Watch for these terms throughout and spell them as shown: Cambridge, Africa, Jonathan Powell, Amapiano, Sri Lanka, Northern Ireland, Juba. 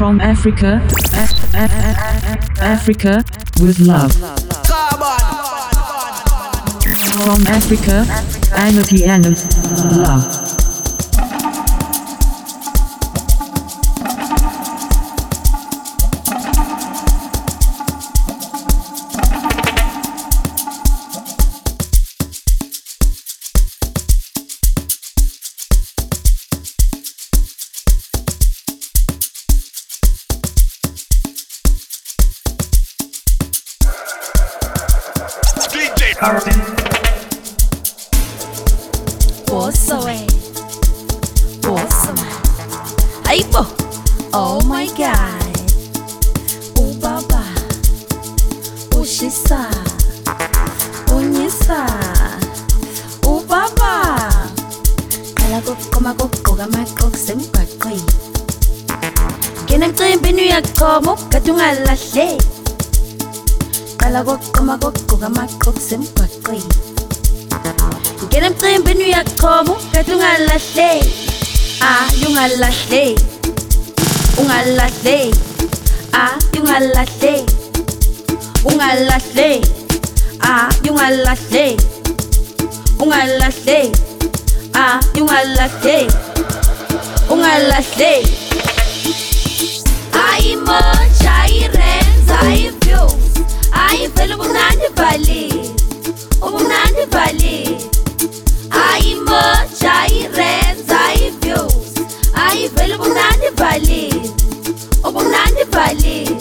from Africa, Africa with love. From Africa, Amapiano, love. Oh my God, o baba, o shisa, o nyisa, o baba. Kala koma koko kama koko semkakoi. Kena mtu mbinu ya komo katunga lahle. Kala koma koko kama koko semkakoi. Kena mtu mbinu ya komo katunga lahle. Ah, yunga lahle. Ungalate, ah, ungalate, ungalate, ah, ungalate, ungalate, ah, ungalate, ungalate. I merge, I rent, I views, I feel ubunani valley, I merge, I rent, I views. I feel ubunani valley, ubunani valley.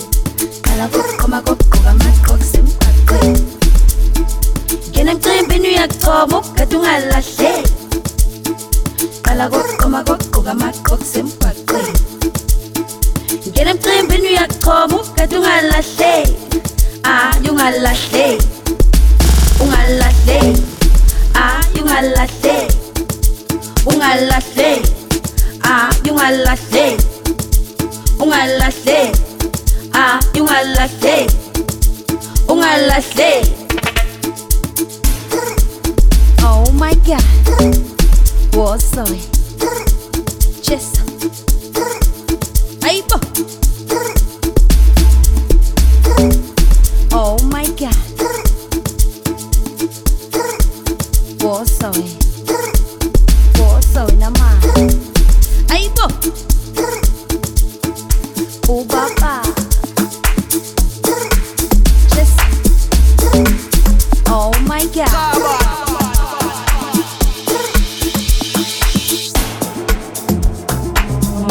Kalabo koma kokoga makok sempakoi. Kena mtu mbinu ya komo katunga lahle. Kalabo koma kokoga makok sempakoi. Kena mtu mbinu ya komo katunga lahle. Ah, yunga lahle, unga lahle. Ah, yunga lahle, unga lahle. Ah, ungalate, ungalate, ah, ungalate, ungalate. Oh my God, what's up? Just, aibo. Oh my God, what's up? What's up, Nama? Aibo, oh baba, just, oh my God.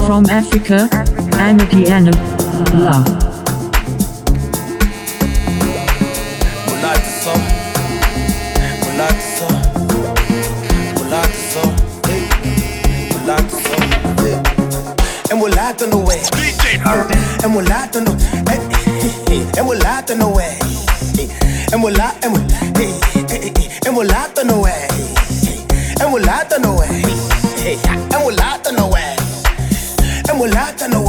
From Africa, Amapiano, love. And we'll light on the way, and we'll light on the way, and we'll light on the way, and we'll light on the way, and we'll light on the way, and we'll light on the way, and we'll light on the way. And we'll light on the way, and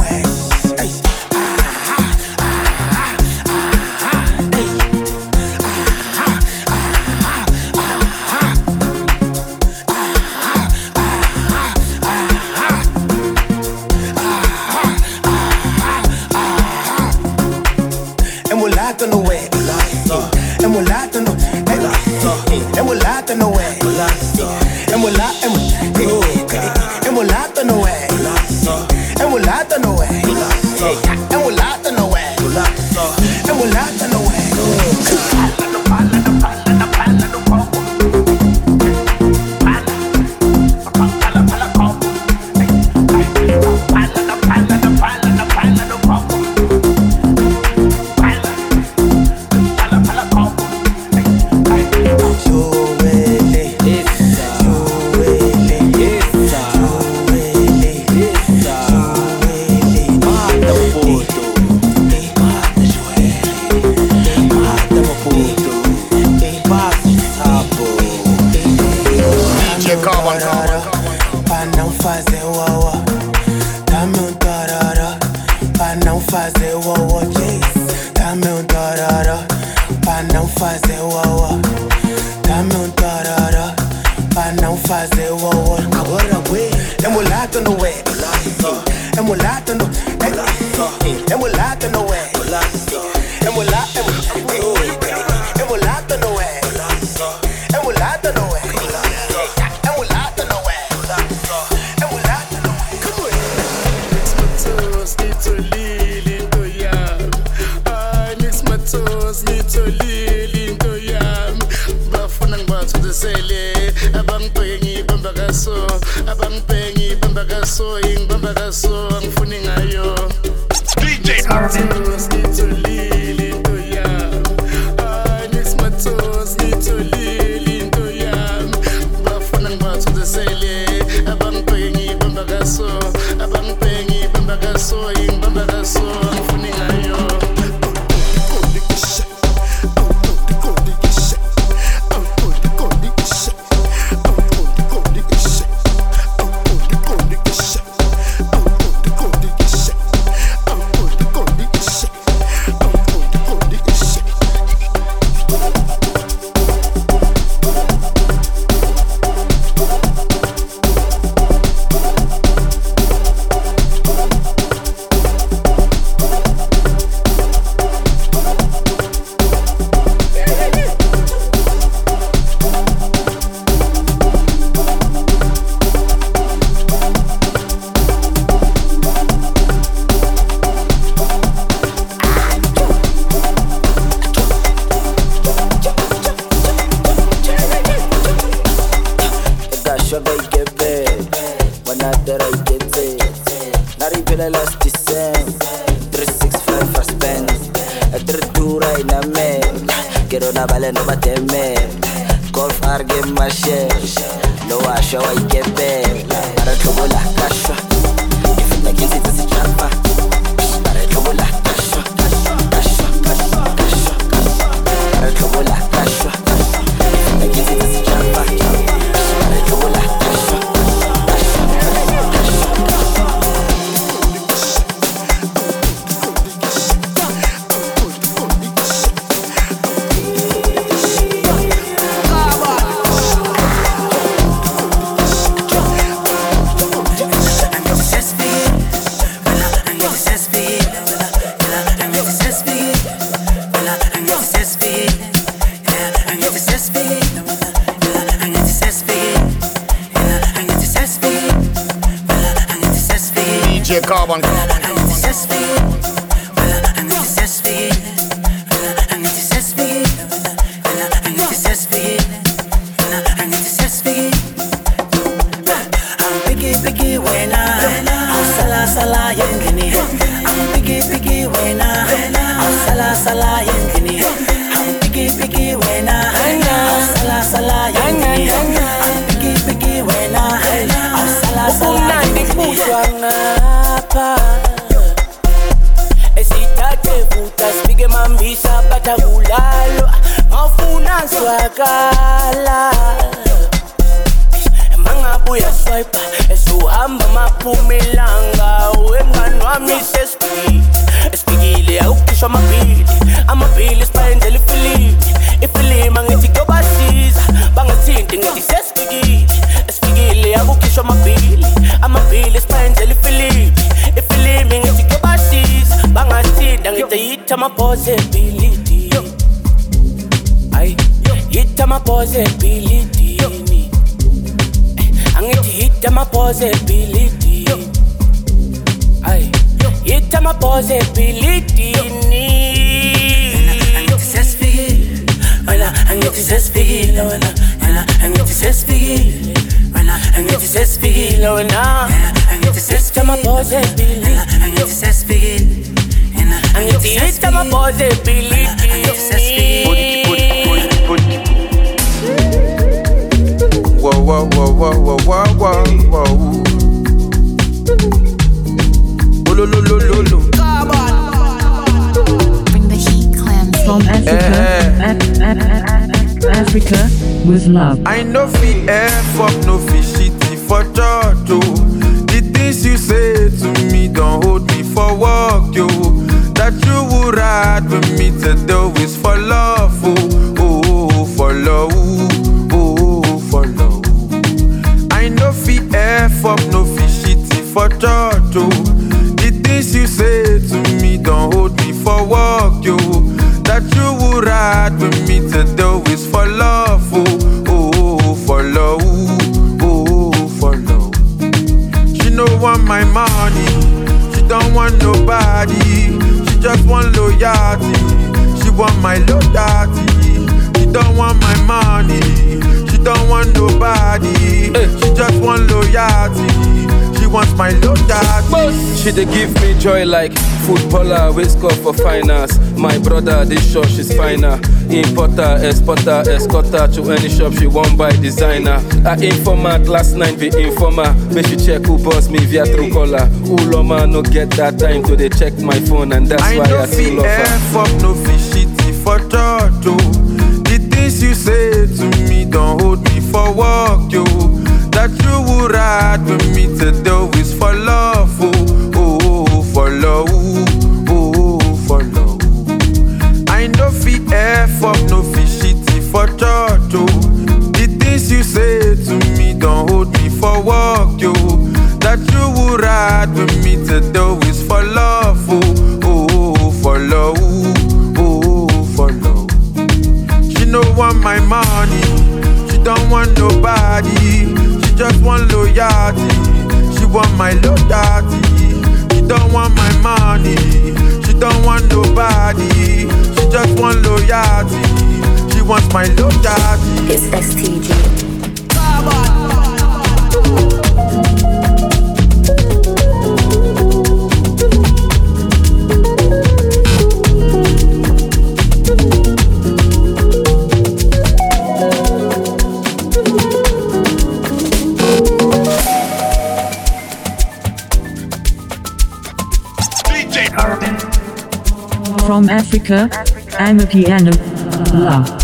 we'll light on the way, and we'll lock in the way. And we'll lock in the way. And we'll lock in the way. And we'll lock in the way. And we'll lock in the way. Come on. Mix my toes, need to lean into yam. Bafunang ba to the sele. Abang pengi bambagaso. Abang pengi bambagaso. Ing bambagaso ang funing ayo. DJ Artie. want nobody. She just want loyalty. She want my loyalty. She don't want my money. She don't want nobody. She just want loyalty. She wants my loyalty. She dey give me joy like footballer, we score for finance. My brother, this shop is finer. Importer, exporter, escorter to any shop she won't buy designer. I informer, last night be informer. Make she check who boss me via true caller. Uloma no get that time to they check my phone and that's why I still love her. I no fi shitty for church, yo. The things you say to me don't hold me for work, yo. That you would ride with me today is for love, oh, oh, oh, for love. Fuck no fishity for church, yo. The things you say to me don't hold me for work, yo. That you would ride with me today is for love, oh, oh, oh, for love, oh, oh, for love. She no want my money, she don't want nobody. She just want loyalty, she want my loyalty. She don't want my money, she don't want nobody. She just want loyalty. She wants my loyalty. It's STG. From Africa. Amapiano, love.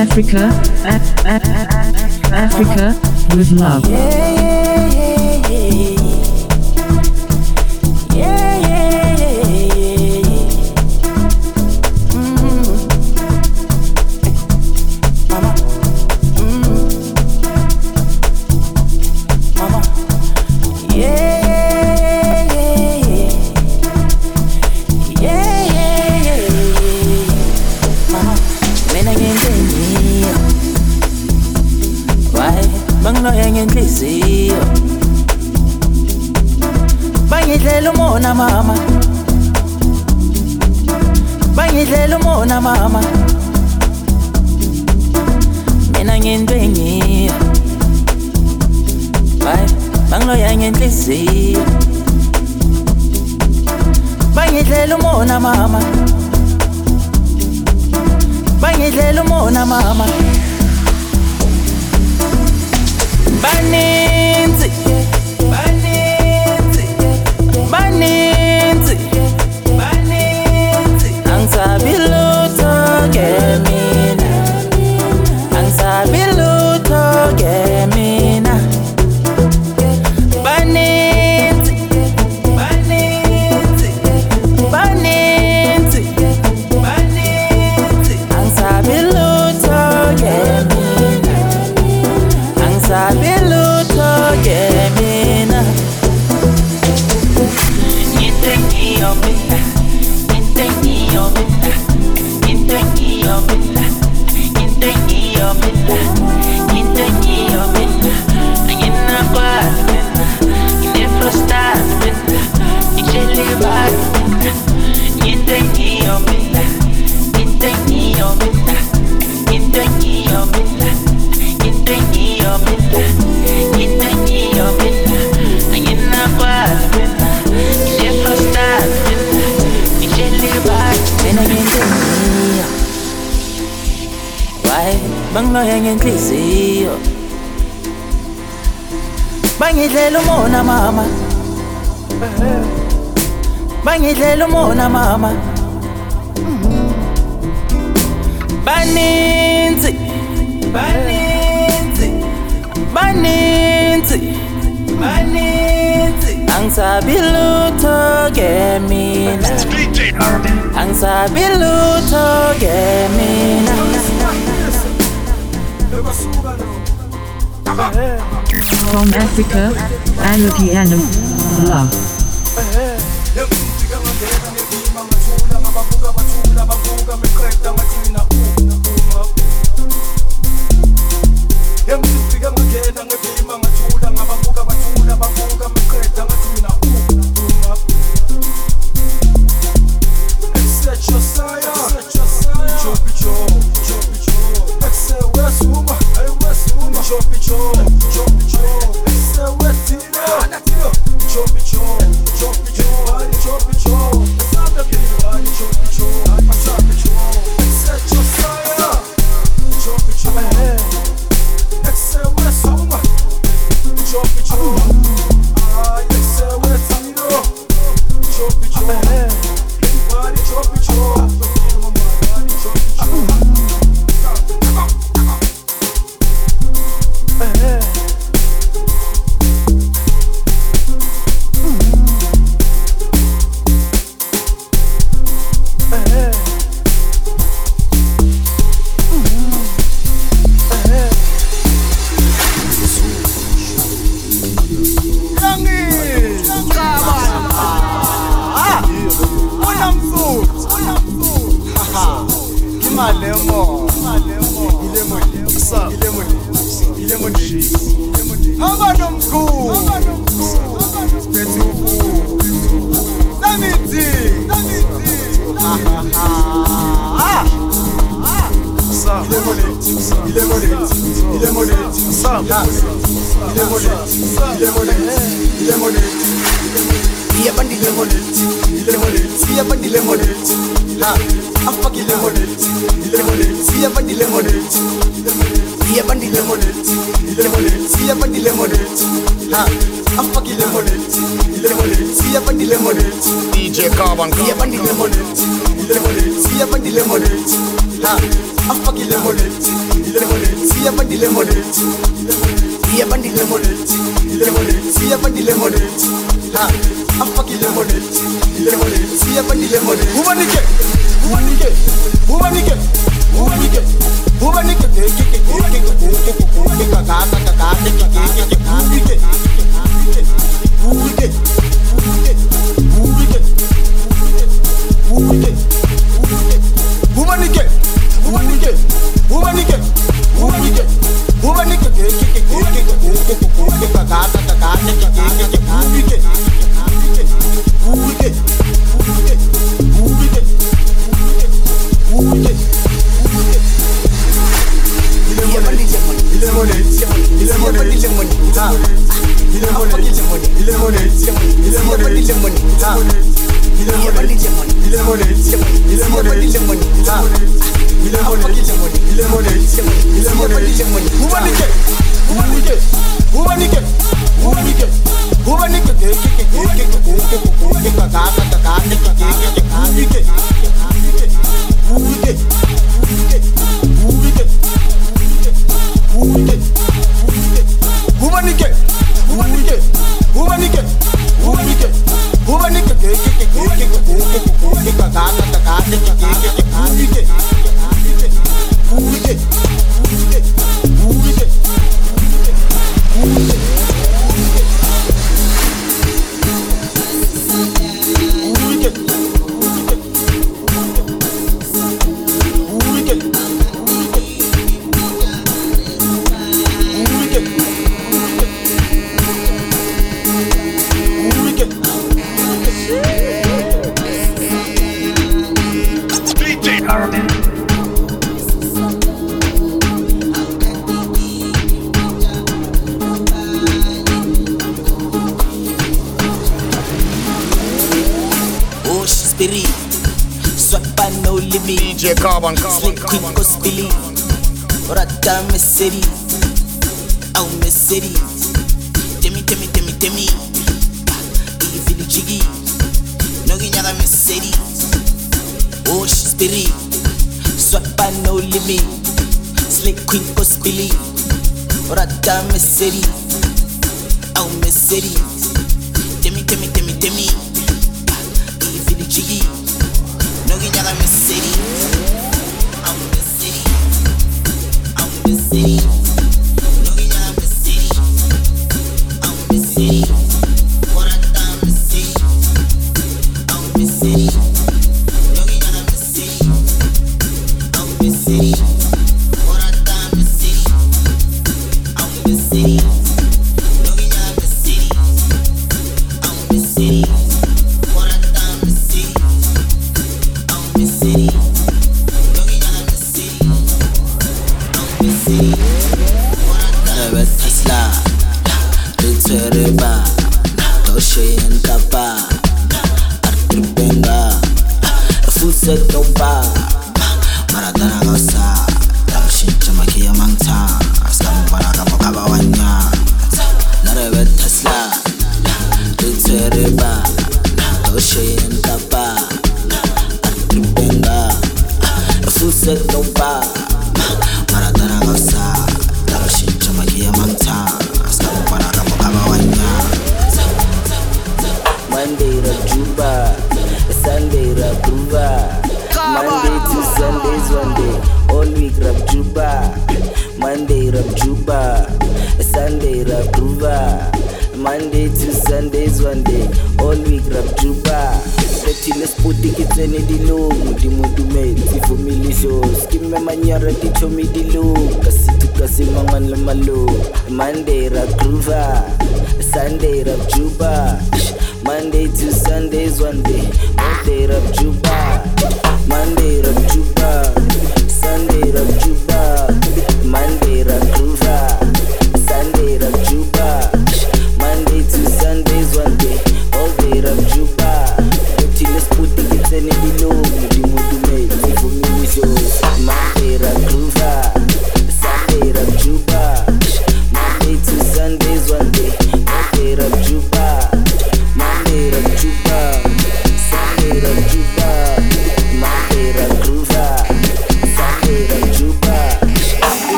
Africa, Africa with love. Yeah, yeah, yeah, yeah. Bangidlela umona mama, bangidlela umona mama. Mina ngento engiya, bangiloya ngenhliziyo. Bangidlela umona mama, bangidlela umona mama. Baninzi, baninzi, baninzi, baninzi. Angisabi lutho ngemina, angisabi lutho ngemina. Baninzi, baninzi, baninzi, baninzi. Angisabi lutho ngemina, angisabi. Bangloya ngenhliziyo, bangidlela umona mama, bangidlela umona mama. Baninzi, baninzi, baninzi, baninzi. Angisabi lutho ngemina, angisabi lutho ngemina. From Africa, Amapiano, love. Who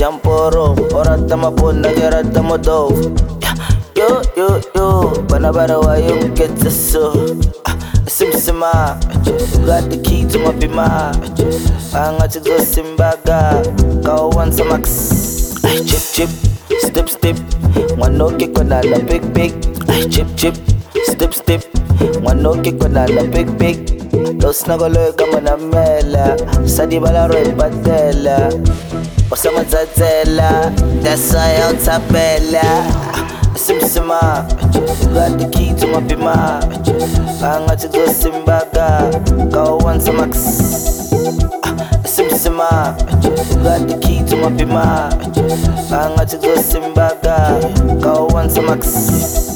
Jamporo, oratama pona geratamo dove. Yo, banabara wa yo get the so. Simsima, got the key to my bima. I got to go simbaga, go once a max. Chip, step. One no kick on a big. Chip, step. One no kick on a big. Los nagolo kama na mela sadi bala roe batela osama zatela that's why I'll tapela simsima got the key to my bima I got to go simbaga go once a max simsima got the key to my bima I got to go simbaga go once a max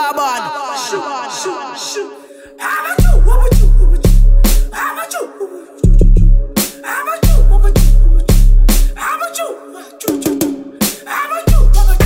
carbon. How about you? What would you? What would you? How about you? How about you? What would you? How about you? How about you? How about you? How about you? How about you?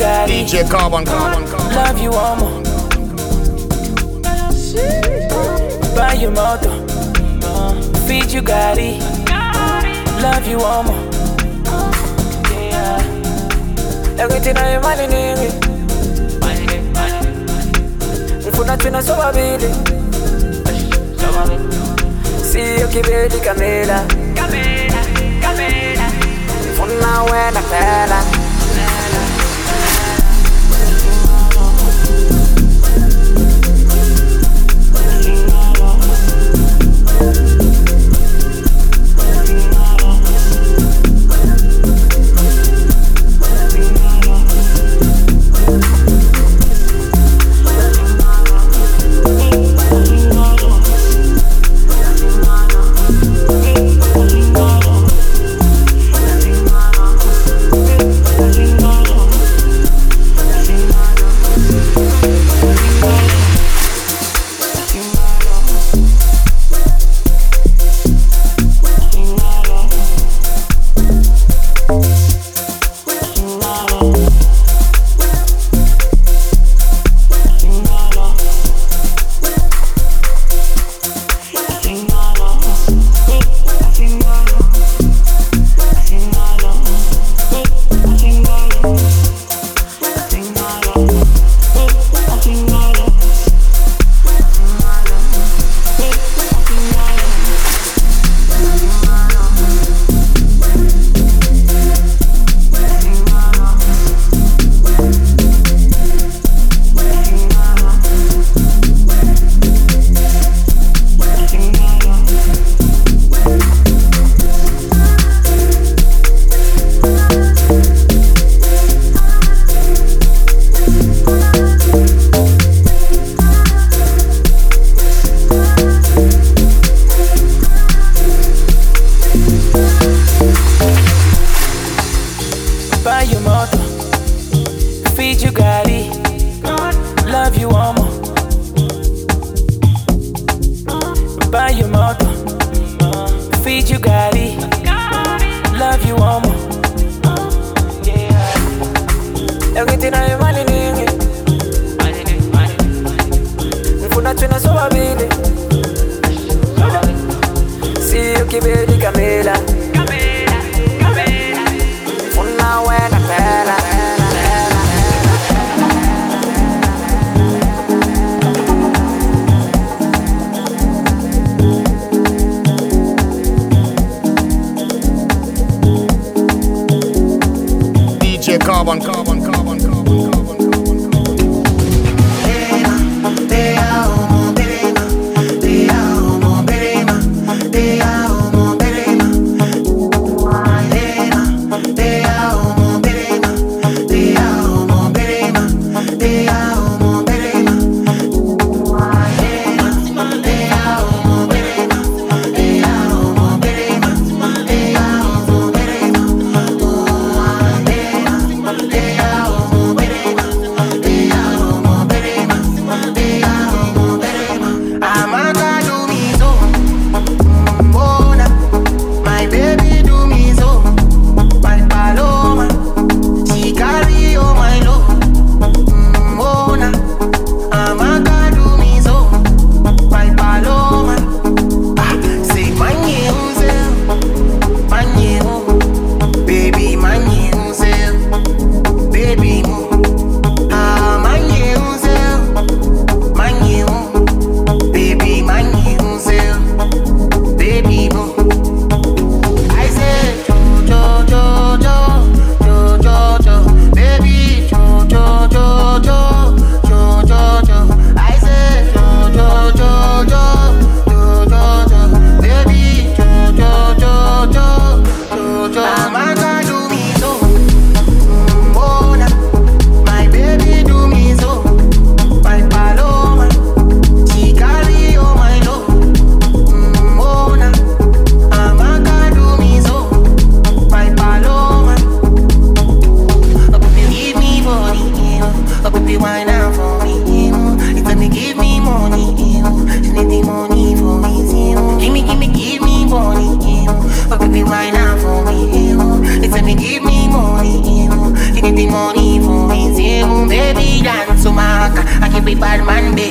Bugatti. DJ Carbon. Love you, Omo. Buy you moto. Feed you, Gotti. Love you, Omo. Yeah. Everything I am, money, nigga. If you're not in a sober, baby. See you, keep it, Camila. For now, when I fell.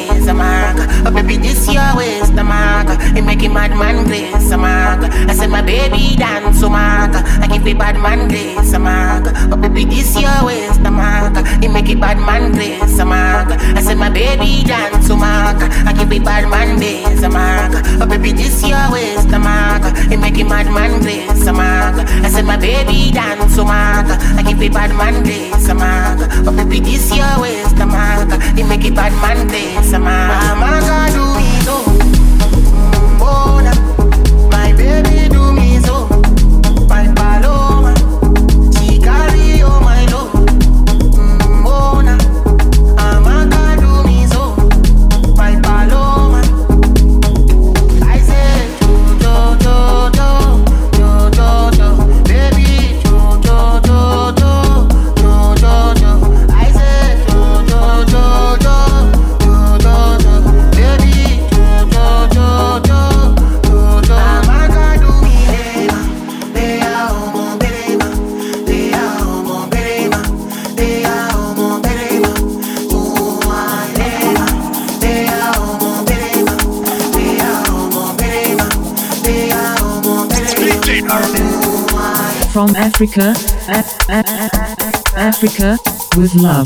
ways, America. Oh baby, this your ways, America. It make a madman grace, America. I said my baby dance, America. I give the bad man grace, America. Oh baby, this your ways, America. It make a badman grace, America. I said my baby dance, America. I give the bad man grace, America. Oh baby, this your ways, America. It make a madman grace, America. I said my baby dance, America. I give the bad man grace, America. Oh baby, this your ways, America. It make a bad man grace, America. America do me so, my baby do me so, my paloma, she carry all my love, Mona. America do me so, my paloma. I say do do do do do do, baby do do do do do do do. I say do do do do. From Africa, Africa with love.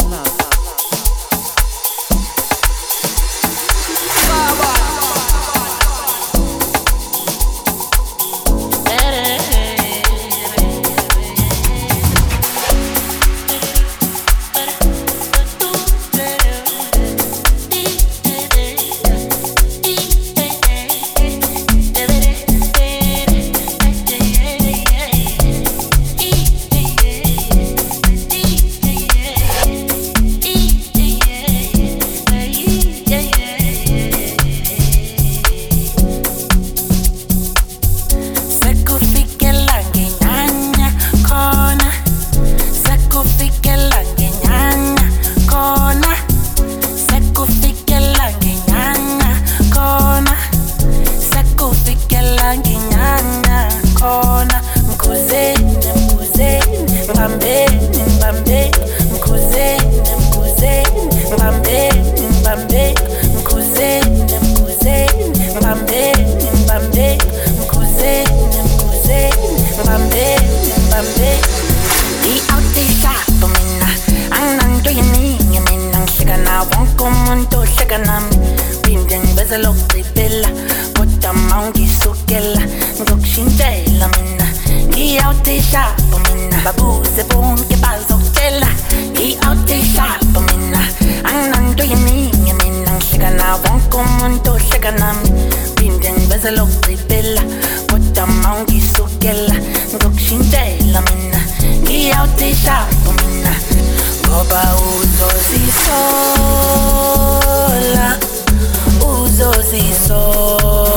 Sola,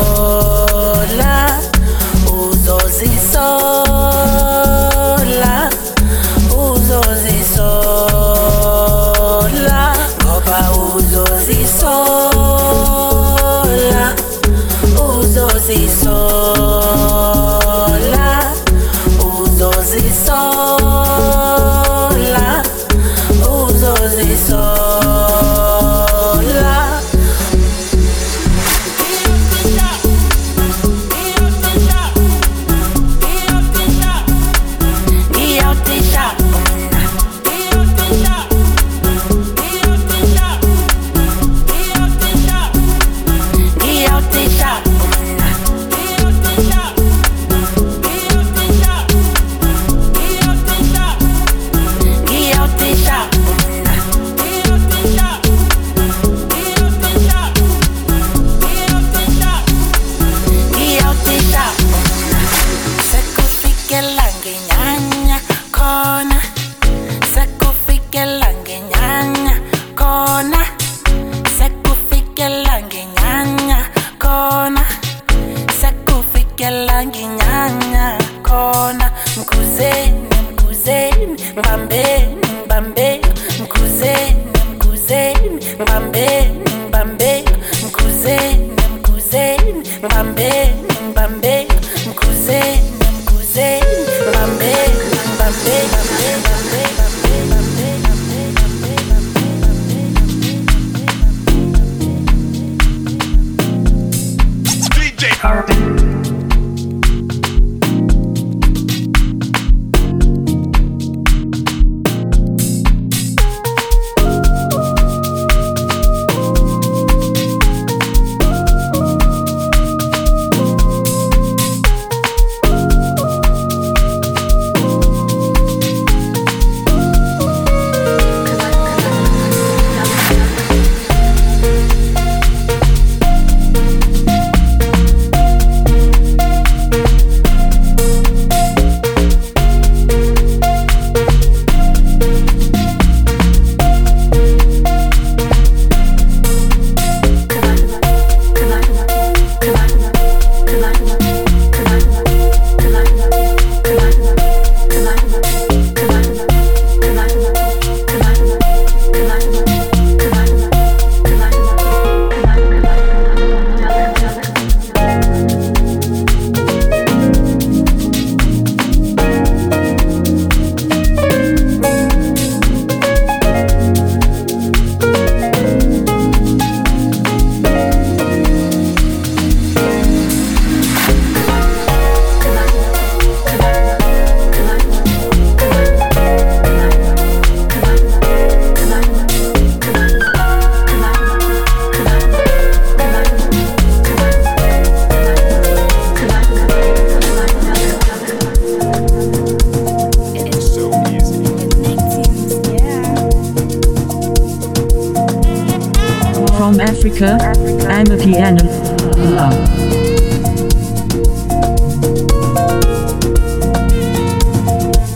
From Africa, Amapiano.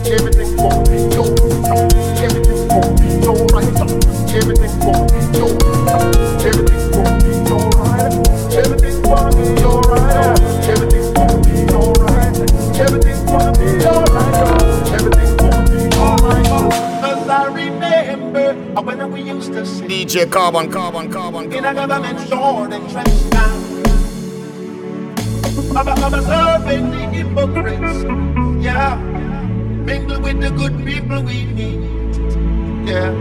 Everything's gonna be dope. Everything's gonna be alright. Everything's gonna be dope. Everything's gonna be alright. Everything's gonna be alright. Everything's gonna be alright. Everything's gonna be alright. Everything's gonna be alright. 'Cause I remember when we used to sing. DJ Carbon. In a government short and trash down. I'm serving the hypocrites. Yeah. Mingle with the good people we need. Yeah.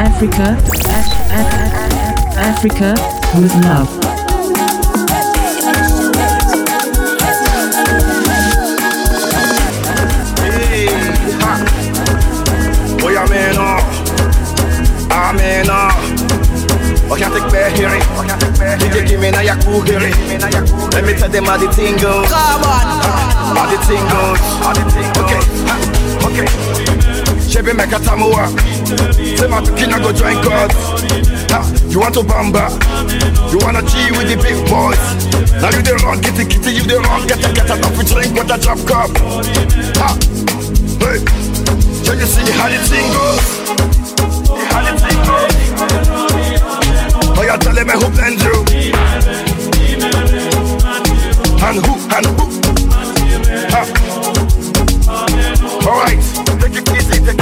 Africa, Africa with love. Hey, ha! Oh, yeah, man, oh. Ah, man, oh. I can't take back here. You give me now your cool here. Let me tell them how the thing goes. Come on! How the thing goes. Okay, ha. Okay. Shebe make a tamuwa. Say my tukina go join God. You want to bamba? You wanna G with the big boys? Now you the run, get the kitty, you the run, get a coffee drink with a drop cup. Ha. Hey, so you see how the thing goes? How the thing goes? Oh, you're telling me who planned you? And who? And who? Ha. All right. Take it easy and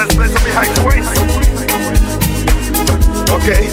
express on behind the waist. Okay.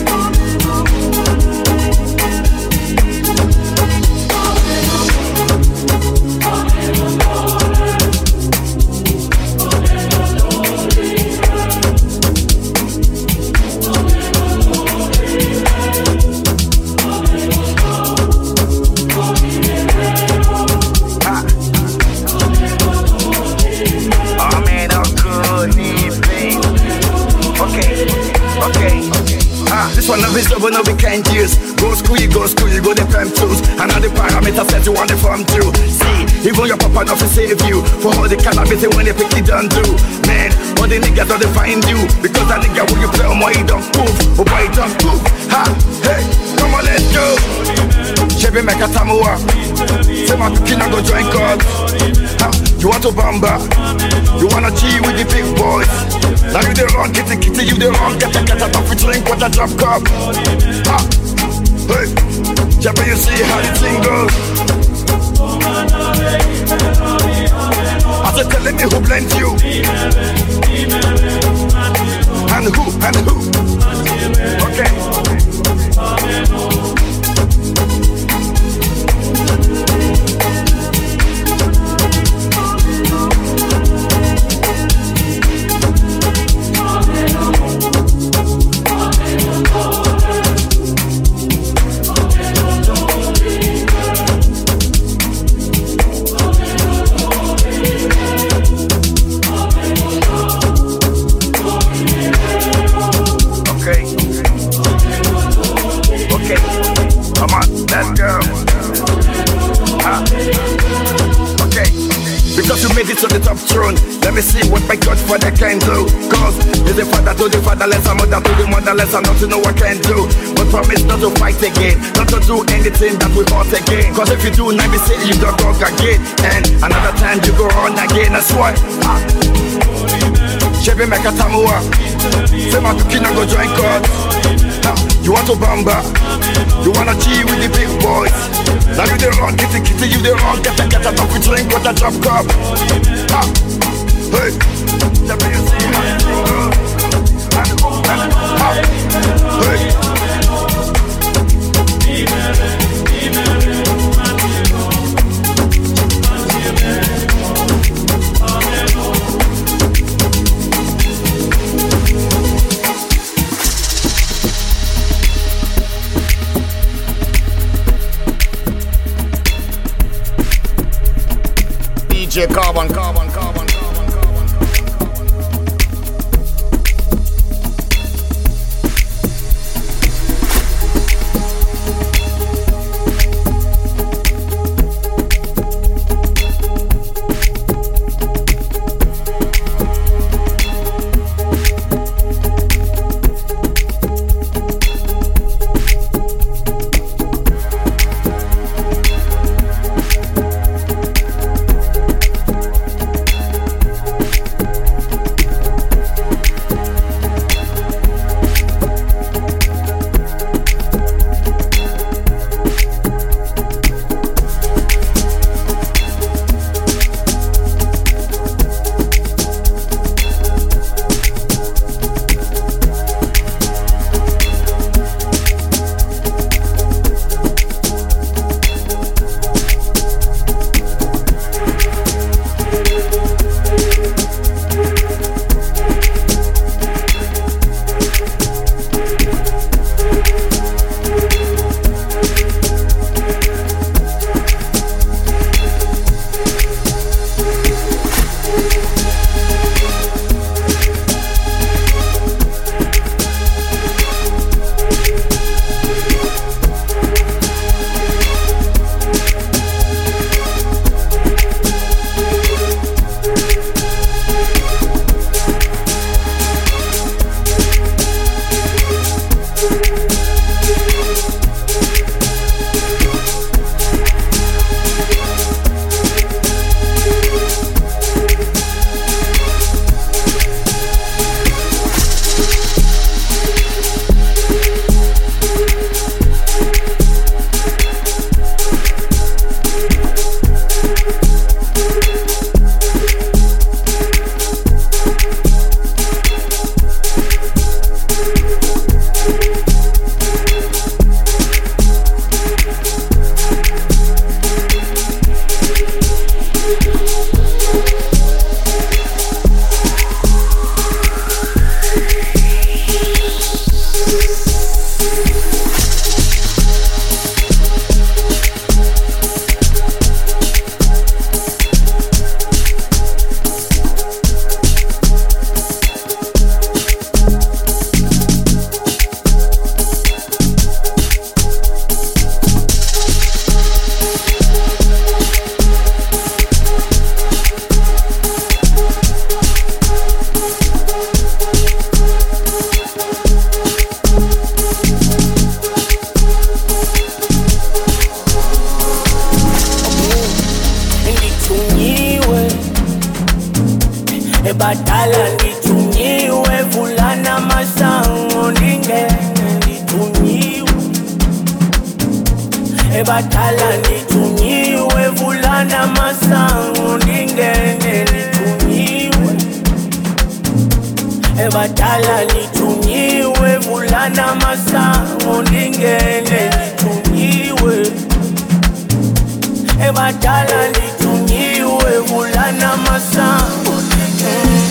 This one of his double no we can't use. Go school, you go the prime tools. And all the parameters that you want to form through. See, even your papa not to save you. For all the cannabis when they pick it down through. Man, all the niggas don't define you. Because that nigga when you play on my he don't move. Oh boy, he don't move. Ha, hey, come on, let's go. Shebe make a tamuwa. Say my cooking and go join God. Ha, you want to bamba? You wanna G with the big boys? Now you the wrong, kitty, you the wrong. Get a coffee drink, what a drop cup. Ha! Hey! Jabba, you see how the thing goes. I said, tell me who blamed you. And who? Okay. Let me see what my Godfather can do. Cause he's the father to the fatherless, a mother to the motherless. I'm not to know what I can do. But promise not to fight again, not to do anything that we ought again. Cause if you do, now we say you don't talk again. And another time you go on again, that's why. Shebe make a tamuwa. Say my cooking and go join God. You want to bamba? You wanna G with the big boys? Now you the wrong, kitty, you the wrong. Get a coffee drink with a drop cup. Hey, the music and DJ Carbon. Batala nitunyiwe vulana masangu ningene nitunyiwe Batala nitunyiwe vulana masangu ningene nitunyiwe Batala nitunyiwe vulana masangu ningene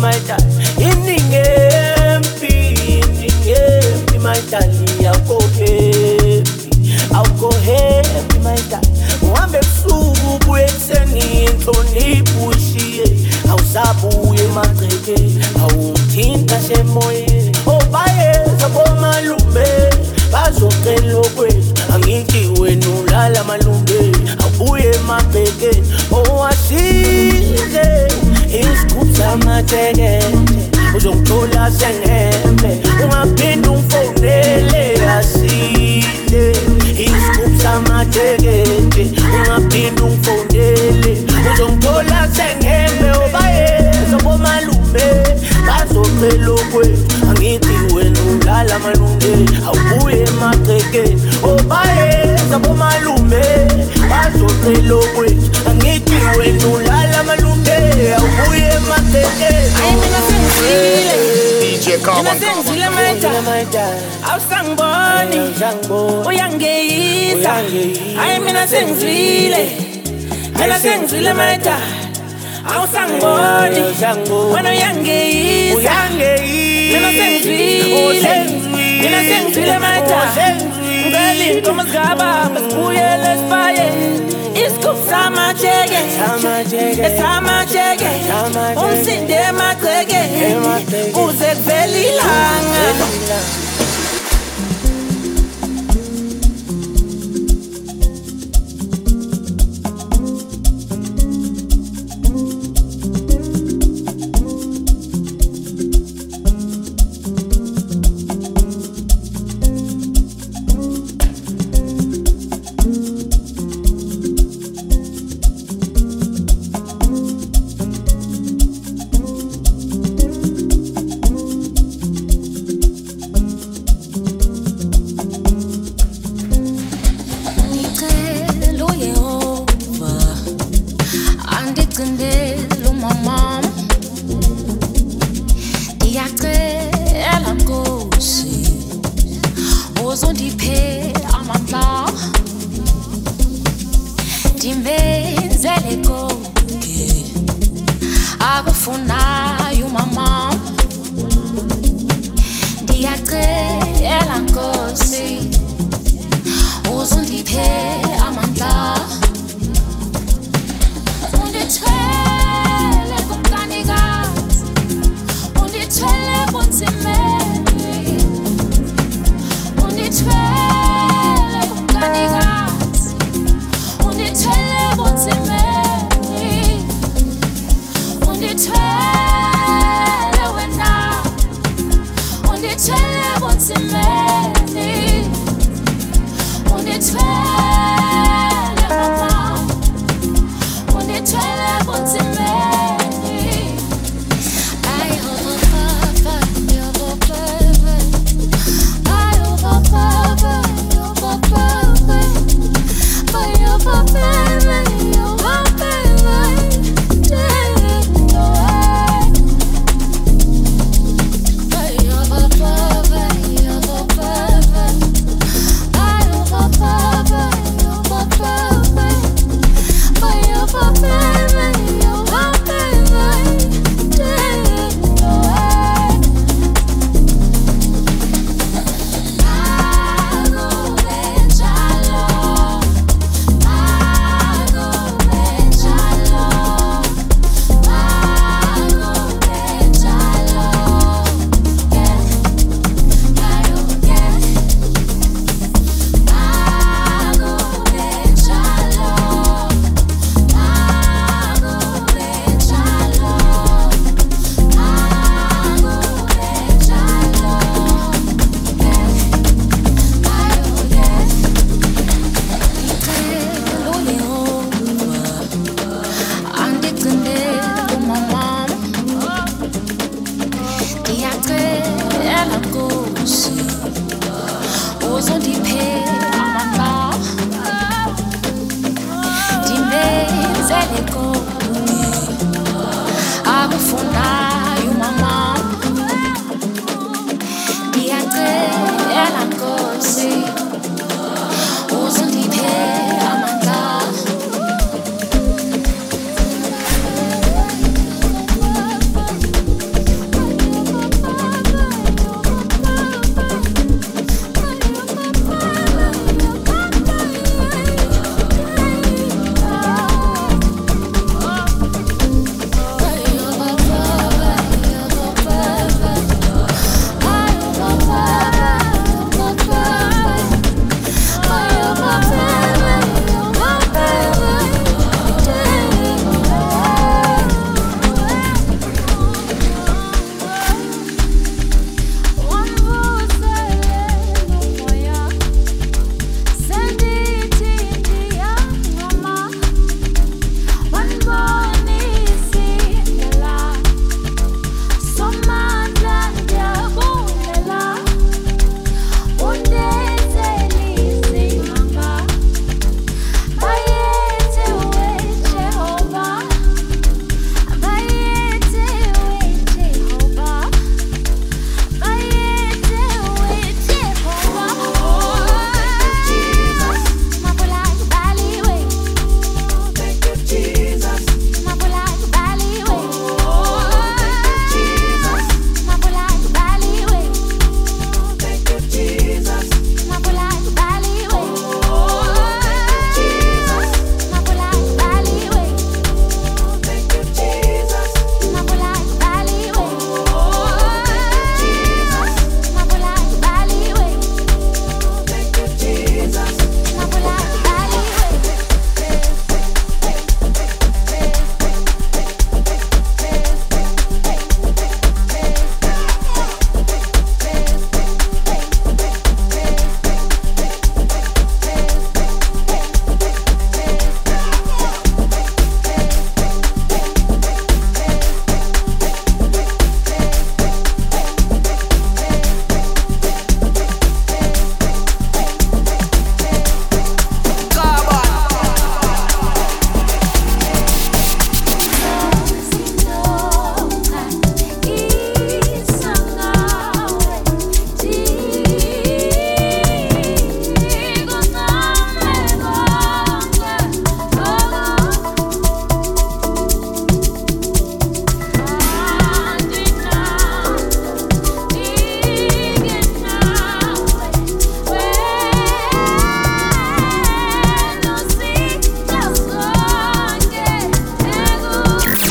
my darling. Iningembi my darling. I'll go happy my darling. Wambe subu eteni ntoni pushie. Awusabuye magreke awuthinta shemoye. Obayeza bomalume bazokelo kwethu. Angithi wena ulala malume abuye mabheke. Owasize isikutha mateke uzongithola sengembe ungaphinde ungifonele asize. Isikutha mateke ungaphinde ungifonele uzongithola sengembe obayeza bomalume bazokelo kwethu. Angithi wena ulala malume abuye mabheke. Obayeza bomalume bazokelo kwethu. Angithi wena ulala malume abuye mabheke. Nginasengizile maita, awusangiboni, uyangeyisa. Hayi mina sengizile maita, awusangiboni, wena uyangeyisa. Mina sengizile maita, ngeli kumzgaba, kuye lesbaye. It's how much again. Sitting there, my again. Who's a belly long? It's fair.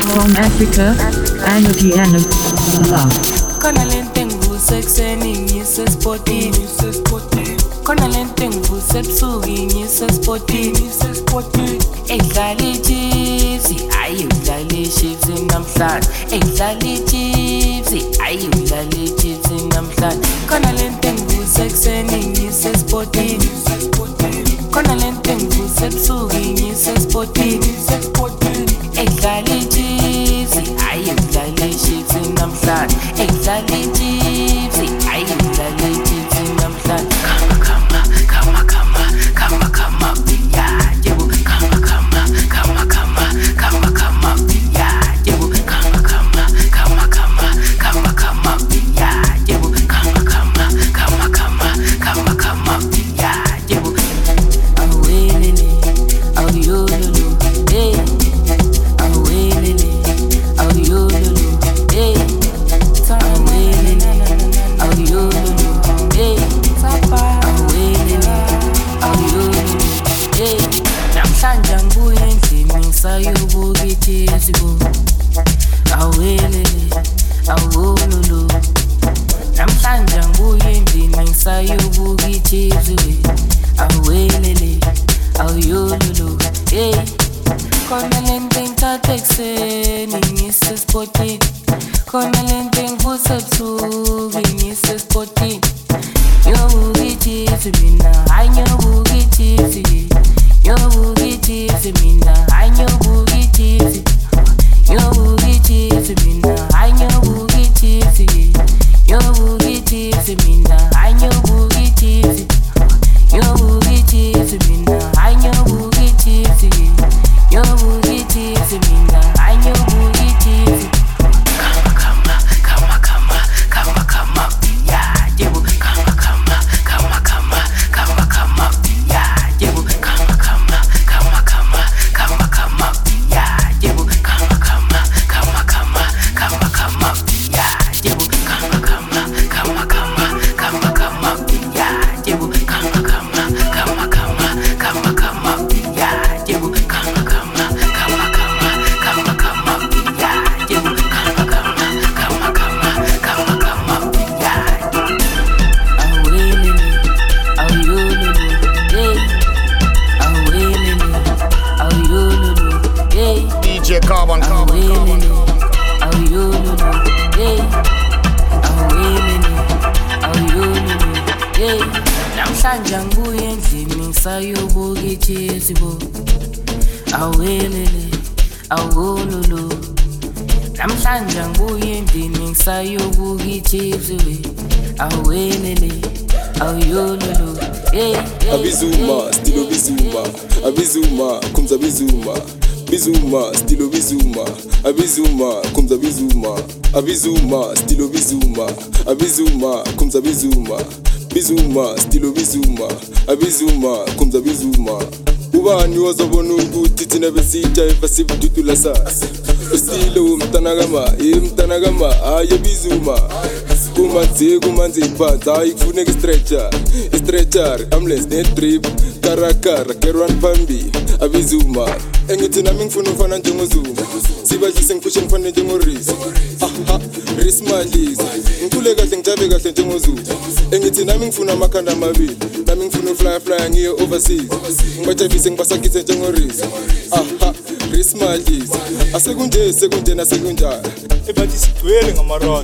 From Africa, Amapiano, love. Kona lentengu sekseni nyisespoti Kona lentengu sepsugi nyisespoti Ekdali jipsi, ayu dali jipsi namhlanje Ekdali jipsi, ayu dali jipsi namhlanje Kona lentengu sekseni nyisespoti Kona lentengu sepsugi nyisespoti Ekdali jipsi, ayu dali jipsi namhlanje Ekdali jipsi, ayu dali jipsi namhlanje Abizuma, stilo bizuma, abizuma, kumza bizuma, bizuma, stilo bizuma, abizuma, kumza bizuma. Ubani wazobona ukuthi thina besitsha evasivudula sasa. Stilo mtanagama, aye bizuma. Kumanzi phansi, hayi kufuneka stretcher, stretcher, amless net drip, karakara, kerwan phambi, abizuma. Engithi nami ngifuna ufana njengozuma. Sibajise ngifushe ngifane njengorisi. Ris malizi ngikule kahle ngijabe kahle njengozulu engithi nami ngifuna amakhanda amabili nami ngifuna fly ngiye overseas ngibajabise ngibasakise njengorisi ris malizi asekunje nasekunjana ebathi sigcwele ngamarodo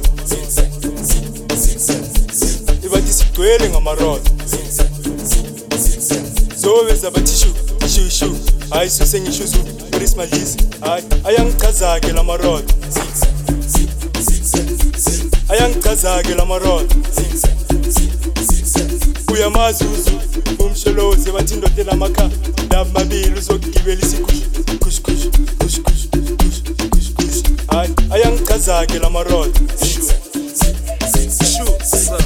zobeza bathi shu hayi sengishuzu ris malizi hayi ayangichazake lamarodo ayangichazake lamarodo uyamazuzu umsholozi bathindote lamakha ndaba mabili uzokugibela isikush ayangichazake lamarodo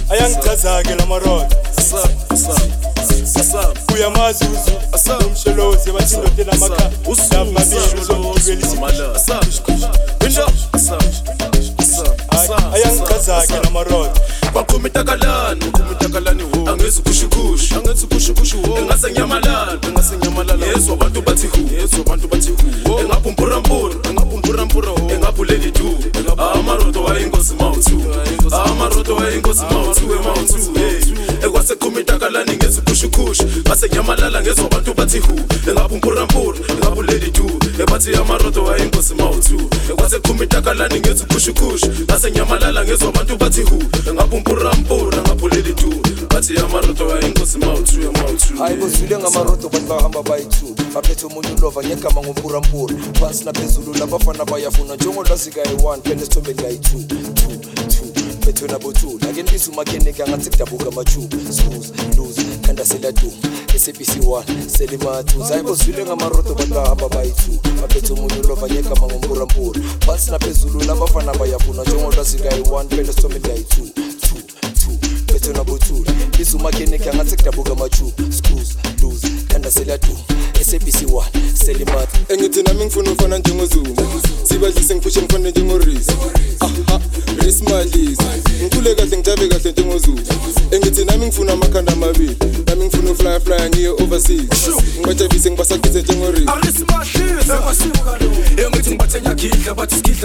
ayangichazake lamarodo uyamazuzu umsholozi bathindote lamakha ndaba mabili uzokugibela isikush ayangichazake lamarodo bakhumitakalani ho angezukushukushu engasenyamalala yezo abantu bathi ho engapumpura mpura ho ingozi mawutuwe mawutuwe Ewa sekumitakala ningezu kushukush Kase nyamalala ngezo bantu batihu Engapu mpurampur, engapu lady too Ebati ya maroto wa ingozi mawutu Ewa sekumitakala ningezu kushukush Kase nyamalala ngezo bantu batihu Engapu mpurampur, engapu lady too Bati ya maroto wa ingozi mawutuwe mawutuwe Haibosule nga maroto kwa hamba baitu Apeto monyulova nyeka mangu mpurampur Bas na pezulu na bafana bayafuna Jongo lasi gai one, penestome gai two Between a bottle, again, this mechanic and take the book of my tube. Smooth, loose, and I said that too. SAPC1, Selima, two. I was feeling a maroto, but I have a bite too. I bet you love a yaka mamurampur. Basna Pezulu, Nabafana by Yapuna, John Rasigai, one, Pelostomid guy, two. Between a bottle, this mechanic and take the book of my tube. Screws, loose, and I said that too. SAPC1, Selima, and it's an aming for no fun and Jomozu. Sibas and pushing from the Jomoris. Race my lease. Nkulega think Javiga said Jomozu. And it's an aming for Namakanda Mavi. Aming for no fly near overseas. What I've seen was a kid at Jomori. I race my shoes. Everything but a kick about his kid.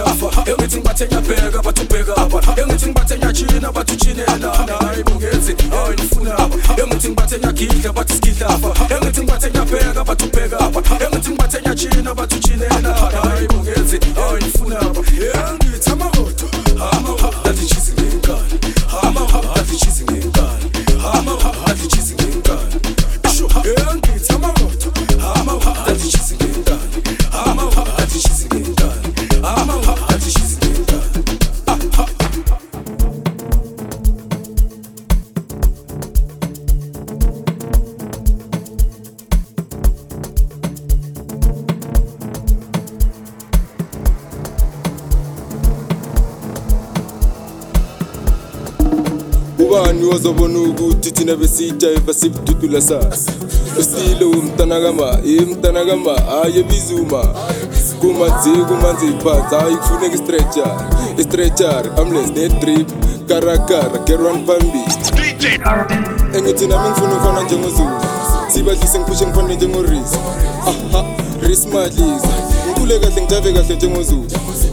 Everything but a beggar, but to beggar. Everything but a chin about to chin. And I will get it. Everything but a kick about his kid. Everything but a beggar, but to beggar. Everything but a chin about to chin. And I will get it. Oh, in Funa. Yeah, it's a motor. I'm a hop that is chasing in gun. I'm a hop that is chasing in gun. I'm a hop that is chasing in gun. Yeah, it's a motor. I'm a hop that is chasing in gun. I'm a hop that is chasing in gun. I'm a hop that is chasing in gun. Ubani wazobona ukuthi thina besitha ebasibududula sasa usilo umntanakama hayi bizuma kumanzi phatha ayifuneki stretcher amless ne drip karakara kerwan pambi engithi nami ngifuna ukufana njengozulu sibadlise ngiphushe ngifane njengorisi rismalisa ngikule kahle ngijave kahle njengozulu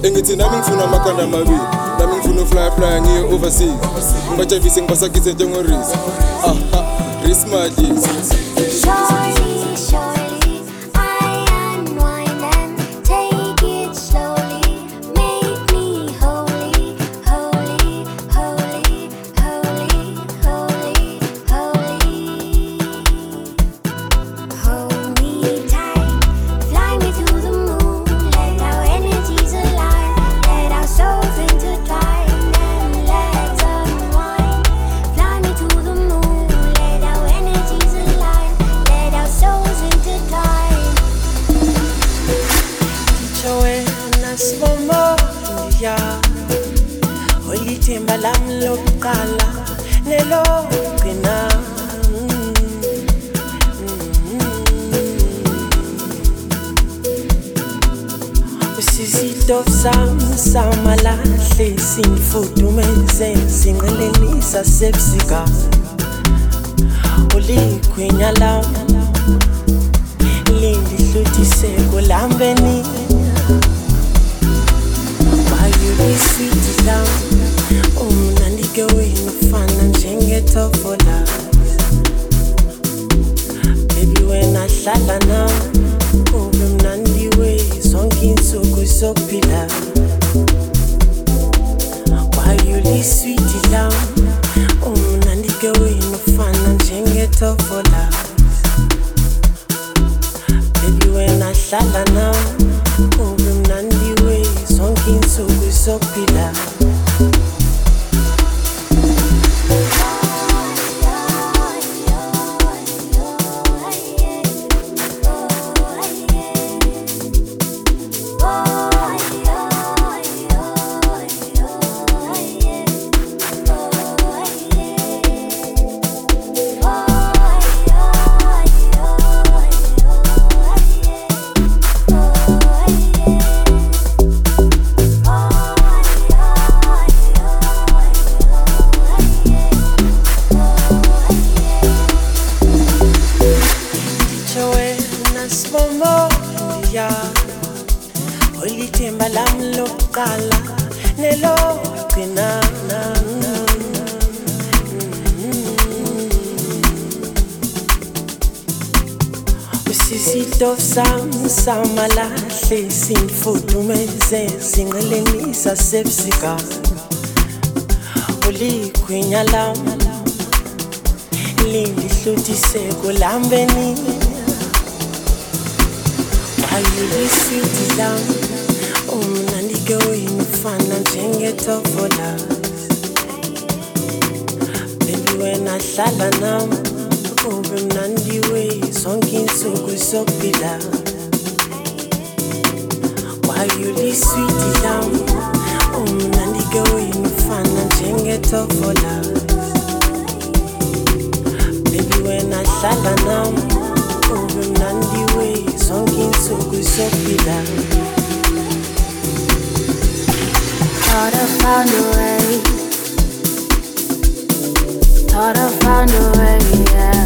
engithi nami ngifuna amakhanda amabili nami ngifuna fly ngiye overseas ngibajavise ngibasakise njengorisi rismalisa Sepsica, Oli Queen Alam, Lindy Luti Segolambeni. Why you be sitting down? Oh, Nandi going fun and Jenget up for love. Baby, when I shall now, oh, Nandi way, sonking so good, so pillar. Why you be sitting down? Go in the fun and sing it up for love. Baby, when I shall now, oh, room Nandi way, sonking so good, so pillar. Timbalam lokala, nelo, pinana. Isito sam samalahle simfudumeze singelenisa sepsika Uliqhinya lam lilihlutise kolambeni Ayilisithi lam umnandike uyinifana njengetofola Baby wena hlala nam Nandi way, sunken so good, so pillar. Why you this sweetie down? Oh, Nandi go in fun and change it up for love. Baby, when I shall down, oh, Nandi way, sunken so good, so pillar. Thought I found a way. Thought I found a way, yeah.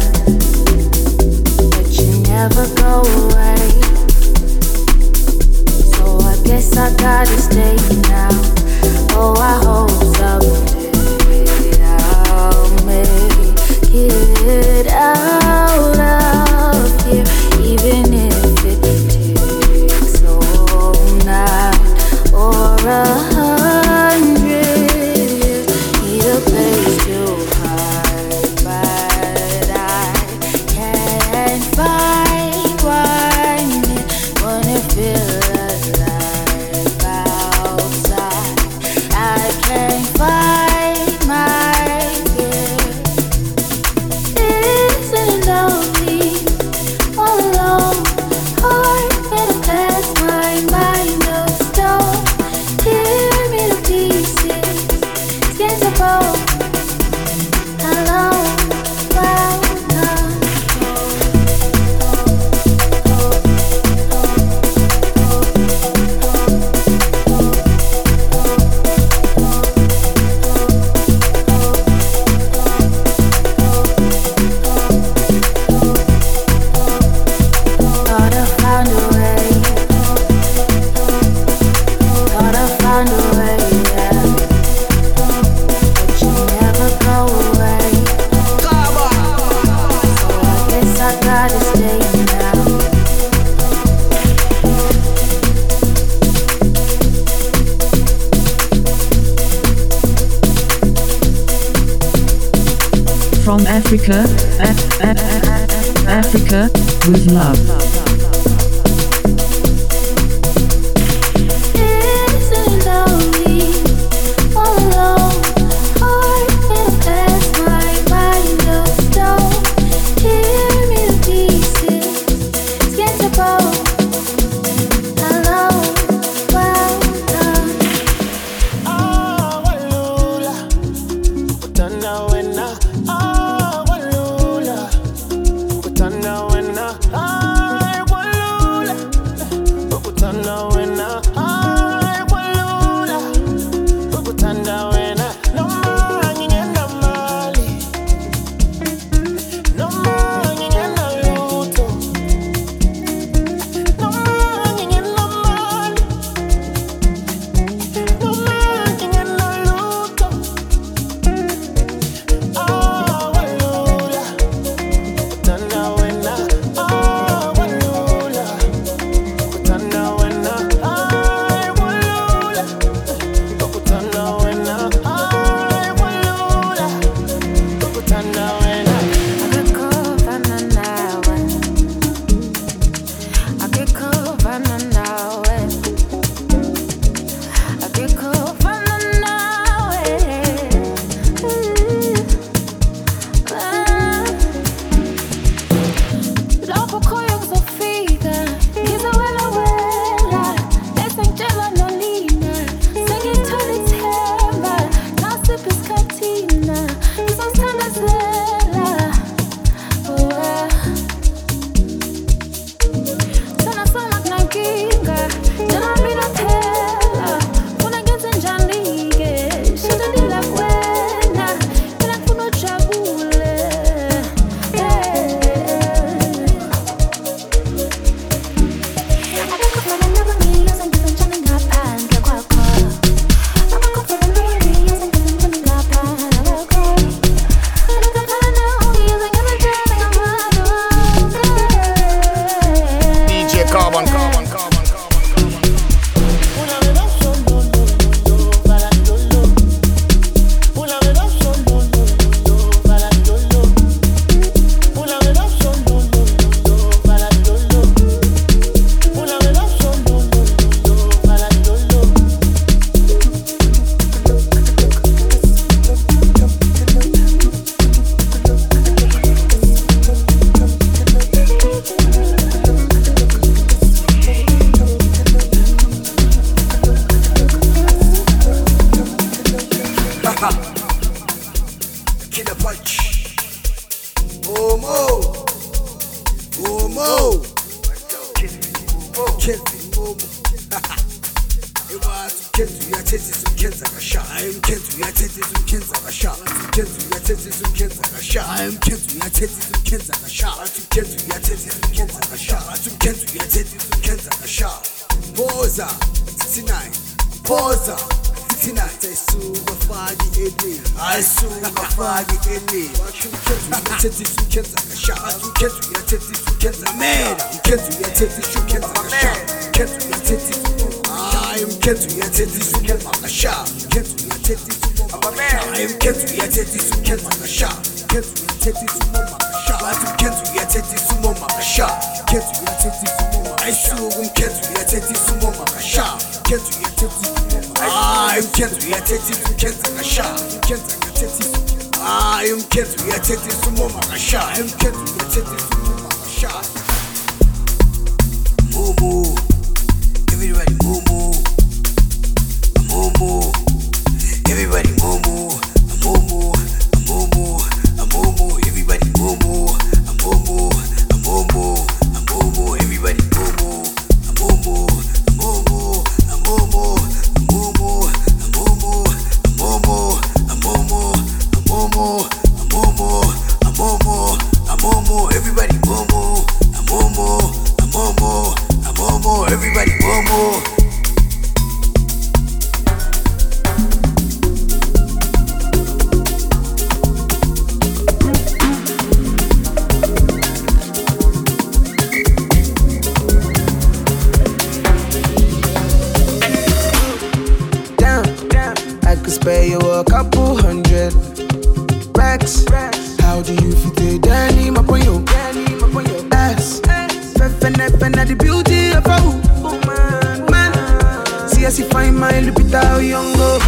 Never go away, so I guess I gotta stay now. Oh, I hope someday I'll make it out of here, even if it takes a whole night or 100 years. Need a place to hide, but I can't find. From Africa, Africa with love. I Kenzu ya tete zimkenza kasha. I am Kenzu ya tete zimkenza kasha. Kenzu ya tete zimkenza kasha. I am Kenzu ya tete zimkenza kasha. Kenzu ya tete zimkenza kasha. Kenzu ya tete zimkenza kasha. Boza 69. Boza 69. I suga fagi eni. I suga fagi eni. Kenzu ya tete zimkenza kasha. Kenzu ya tete zimkenza man. Kenzu ya tete zimkenza kasha. Kenzu ya tete. I am Kenzu ya tete zimkenza kasha. Kenzu ya tete zimkenza kasha. I am Kenzu ya tete zimkenza kasha. Kenzu ya tete zimkenza kasha. I am Kenzu ya tete zimkenza kasha. Kenzu ya tete zimkenza. I am Kenzu ya tete zimkenza kasha. Kenzu ya tete. I am Kenzu ya tete zimkenza kasha. Kenzu ya tete. I am Kenzu ya tete zimkenza kasha. I am Kenzu ya tete zimkenza kasha. Mumu. Everybody moo moo, a moo moo. Everybody moo moo, a moo moo, a moo moo, a moo moo. Everybody moo moo, a moo moo, a moo moo, a moo moo. Everybody moo moo, a moo moo, a moo moo, a moo moo, a moo moo, a moo moo, a moo moo, a moo moo, a moo moo, a moo moo, a moo moo, a moo moo. Everybody moo moo, a moo moo, a moo moo. Everybody, one more. Damn, I could spare you a couple hundred racks. How do you feel today, Danny? My boy, you ass. And the beauty of a woman. See, I see fine my Lupita Nyong'o.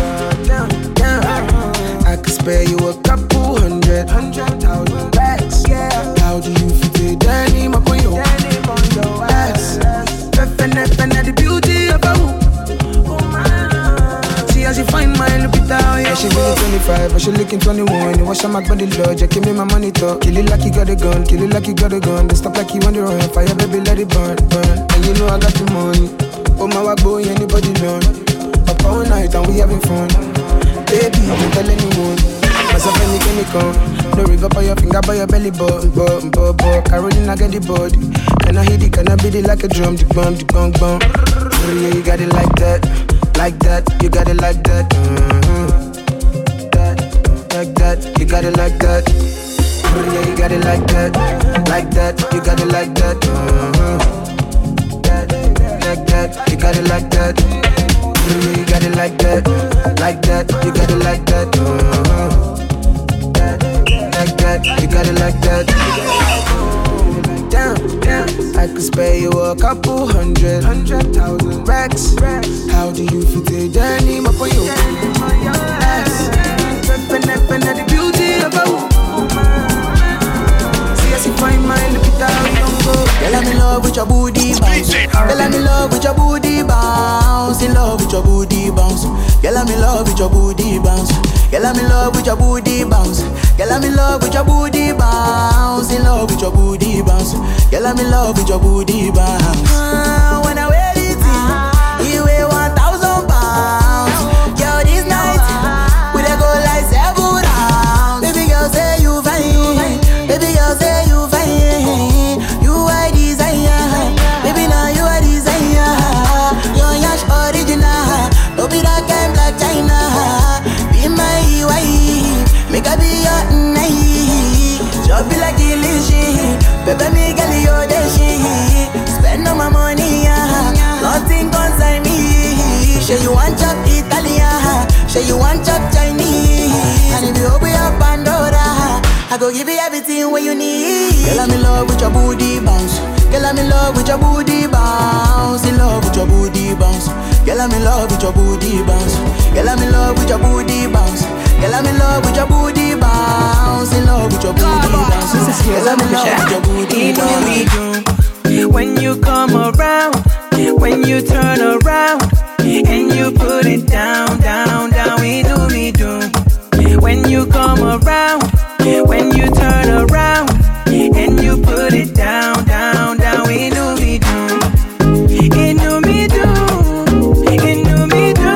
I could spare you a couple hundred thousand bucks. How do you feel, Danny? My boy, your ass. And the beauty of a woman. See, I see fine my Lupita Nyong'o. And she really 25, but she looking 21. You wash her mouth by the lodge, I give me my money talk. Kill it like you got a gun, kill it like you got a gun. Don't stop like you on the run, fire baby let it burn. And you know I got the money, oh my walk boy, anybody learn. Up all night and we having fun. Baby, I don't tell anyone. Myself any chemical. No river by your finger, by your belly button. Carolina get the body. Can I hit it, can I beat it like a drum? The bum, the gong, bum. Oh yeah, you got it like that, like that. You got it like that, mm-hmm. Like that, you got it like that. Oh yeah, you got it like that, like that. You got it like that, mm-hmm. Like that, you got it like that. Oh yeah, you got it like that, like that. You got it like that, mm-hmm. Like that, you got it like that. Damn, I could spare you a couple hundred thousand racks. How do you feel today, Danny? My boy, you ass. And the beauty of a woman. See, I see fine mind, look it out, don't go. Girl, I'm in love with your booty bounce. Girl, I'm in love with your booty bounce. In love with your booty bounce. Girl, I'm in love with your booty bounce. Girl, I'm in love with your booty bounce. Girl, I'm in love with your booty bounce. In love with your booty bounce. Girl, I'm in love with your booty bounce. When I wear it, you weigh 1,000 pounds. Girl, this night, we dey go like 7 rounds. Baby girl say you fine. Baby girl say you fine. You are desire. Baby now you are desire. Your yash original. Don't be that kind black China. Be my wife. Make I be your night. Just be like illusion. Baby me girl your deshi. Spend all my money. Nothing concern me. Say you want chop Italian. Say you want chop Chinese. And if you open your Pandora, I go give you everything what you need. Girl, I'm in love with your booty bounce. Girl, I'm in love with your booty bounce. In love with your booty bounce. Girl, I'm in love with your booty bounce. Girl, I'm in love with your booty bounce. Girl, I'm in love with your booty bounce. In love with your booty bounce. Girl, I'm in love with your booty bounce. When you come around, when you turn around, and you put it down, down, down, we do, me do. When you come around, when you turn around, and you put it down, down, down, we do, me do. It do, me do. It do, me do.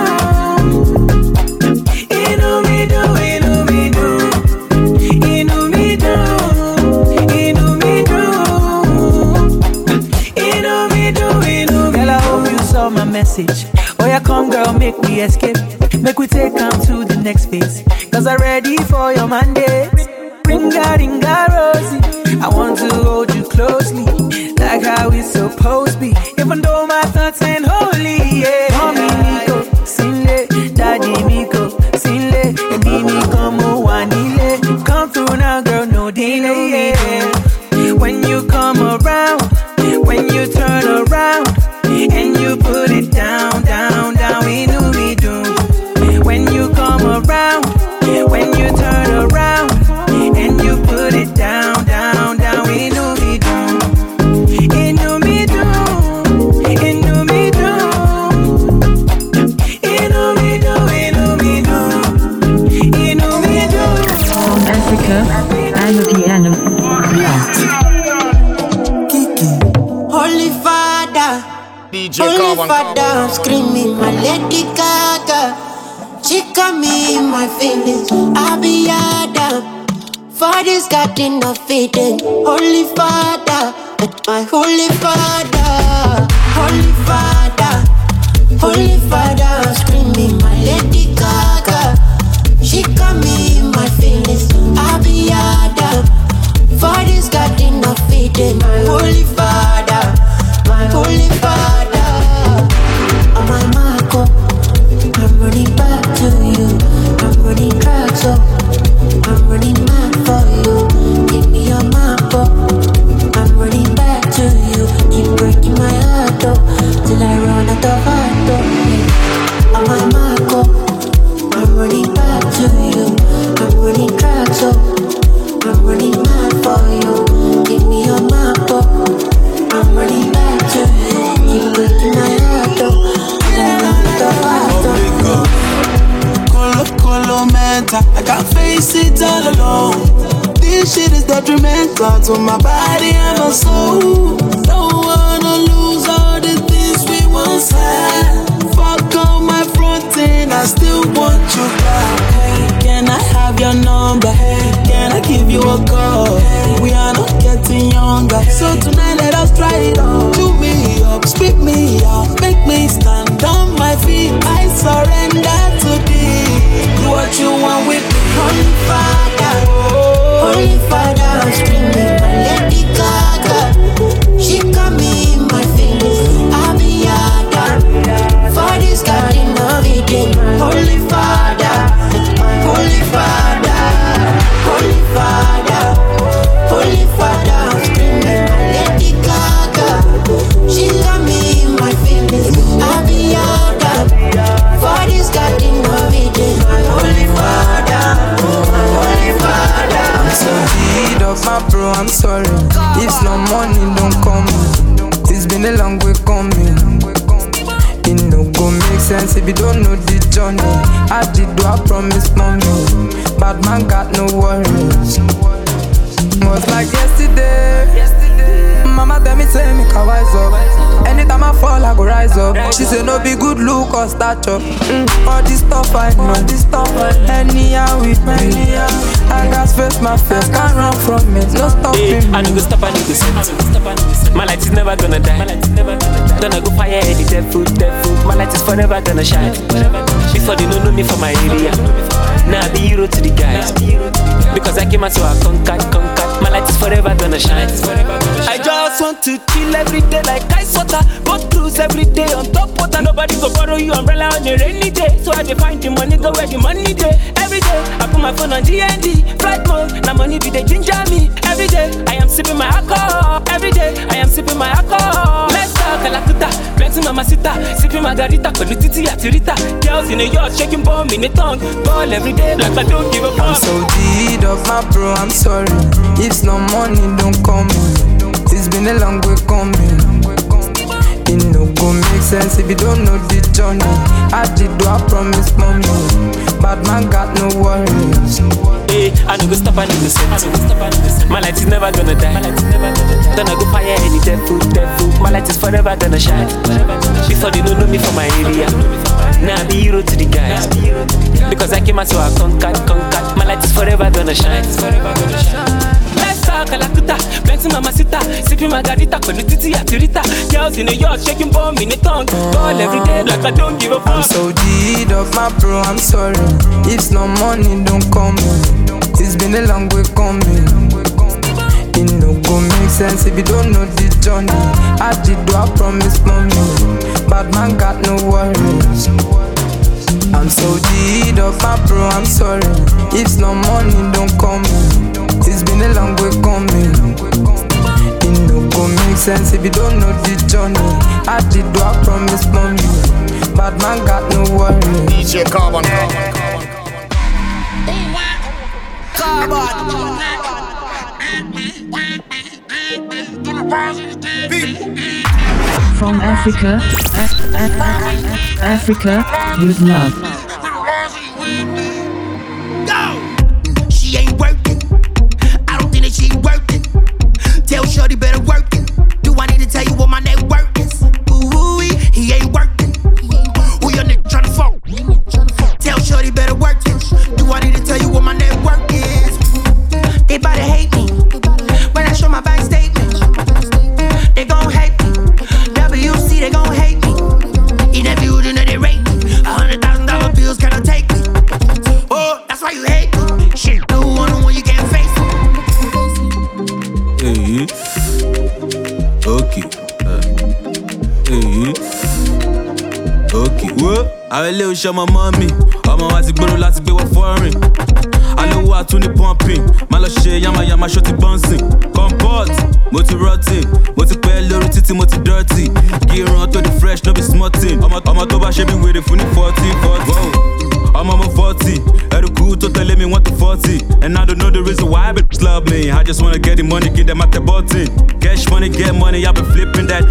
make we escape, make we take on to the next phase. Cause I'm ready for your mandate. Ringa, ringa, Rosie, I want to hold you closely, like how it's supposed to be. Even though my thoughts ain't holy, yeah. Mommy Nico, Sinle, Daddy Nico, Sinle, and Dini como Wanile. Come through now, girl, no delay, yeah. When you come around, when you turn around, and you put it down, down, down, we knew we do. When you come around, when you turn around, and you put it down, down, down, we knew we do. It knew me do, it knew me do, it knew me do, it knew me do, it knew me do. From Africa, Amapiano. Holy Father. DJ Holy Father, I'm screaming, my Lady Gaga. She got me in my feelings, I be Adam. Father's got enough feeding. Holy Father, my Holy Father. Holy Father, Holy Father, I'm screaming, my Lady Gaga. She got me in my feelings, I be Adam. Father's got enough feeding. My Holy Father, my Holy Father, oh my Marco, I'm running back to you. I'm running drugs up, I'm running mad for you. Give me your mambo, I'm running back to you. Keep breaking my heart up, till I run out of heart up. Oh my Marco, I'm running back to you. I'm running drugs up, I'm running mad for you. Give me your mambo, I'm running back to you. You breaking my heart up, I don't know. Colo mental, I can't face it all alone. This shit is detrimental to my body and my soul. Don't wanna lose all the things we once had. Fuck all my front end, I still want you back. Hey, can I have your number? Hey, can I give you a call? Hey, we are not getting younger, hey. So tonight let us try it on. Do me up, split me up, make me stand on my feet. I surrender to thee. Do what you want with me. Holy Father, oh, Holy Father, I'm screaming, my Lady Gaga. She got me in my feelings, I be Adam. Father's got enough eating. Holy Father, my Holy Father, Holy Father, Holy Father, I'm screaming, my Lady Gaga. She got me in my feelings, I be Adam. Father's got enough eating. My Holy Father, my Holy Father. I'm so deed of my bro, I'm sorry. If no money don't come, it's been a long way coming. It no go make sense if you don't know the journey. I did what I promised, mommy. Bad man got no worries. Was like yesterday. Mama tell me, say me can wise up. Anytime I fall, I go rise up. She say no be good look or stature. All this stuff I know. Anyhow with me, I got face my face, can't run from it. No stopping me. I no go stop, I no go sit. My light is never gonna die. Gonna go fire the devil. My light is forever gonna shine. Before they don't know me for my area, now I be hero to the guys. Because I came out so I conquered. My light is forever gonna shine. I just want to chill every day like ice water. Go cruise every day on top water. Nobody go borrow you umbrella on a rainy day. So I find the money, go where the money day. Every day I put my phone on DND flight mode. Now money be the ginger me. Every day I am sipping my alcohol. Every day I am sipping my alcohol. Let's talk like blessing mama sita, sipping margarita, pelu titi atirita. Girls in a yard shaking bomb in a tongue. Ball every day like I don't give a fuck. I'm so deed of my bro, I'm sorry. If no money don't come, it's been a long way coming. It no go make sense if you don't know the journey. I did what I promised, mommy. Bad man got no worries. I no go stop, I no go sit. My light is never gonna die. Don't I go fire any devil. My light is forever gonna shine. Before they don't know me for my area, now I be hero to the guys. Because I came out so I conquered. My light is forever gonna shine. Let's talk a lakuta. Pretty mama sita, sipping margarita, pelu titi atirita. Girls in New York shaking bomb in the tongue. Call every day like I don't give a fuck. I'm so deed of my bro, I'm sorry. It's no money, don't come in. It's been a long way coming. It no go make sense if you don't know the journey. I did what I promised mommy. Bad man got no worries. I'm so deed of my bro, I'm sorry. It's no money, don't come in. It's been a long way coming. It no go make sense if you don't know the journey. I did what I promised mommy. Bad man got no worries. DJ Carbon, from Africa, Africa with love. Go! She ain't working. I don't think that she working. Tell Shorty better working. Do I need to tell you what my net worth is? Ooh, he ain't working. Who your nigga tryna fuck? Tell Shorty better working. Do I need to tell you what my net worth is? They bout to hate me when I show my bank statement. They gon' hate me. WC, they gon' hate me. In that building that they rate me. $100,000 bills cannot take me. Oh, that's why you hate me. Shit, no one you can't face me. Hey, okay. Hey, okay. What? I will little show my mommy. I'm a wise girl, let's be what foreign. I know what to need pumping. Maloshe, yama, shorty bouncing. Comport, moti rotting. Moti pelo, titi, moti dirty. Gear on to the fresh, no be smutting. I'm a toba, she be waiting for the 40. Whoa, I'm a 40. Eruku to tell me 1 to 40. And I don't know the reason why bitches love me. I just wanna get the money, get them at the button. Cash money, get money, I be flipping that.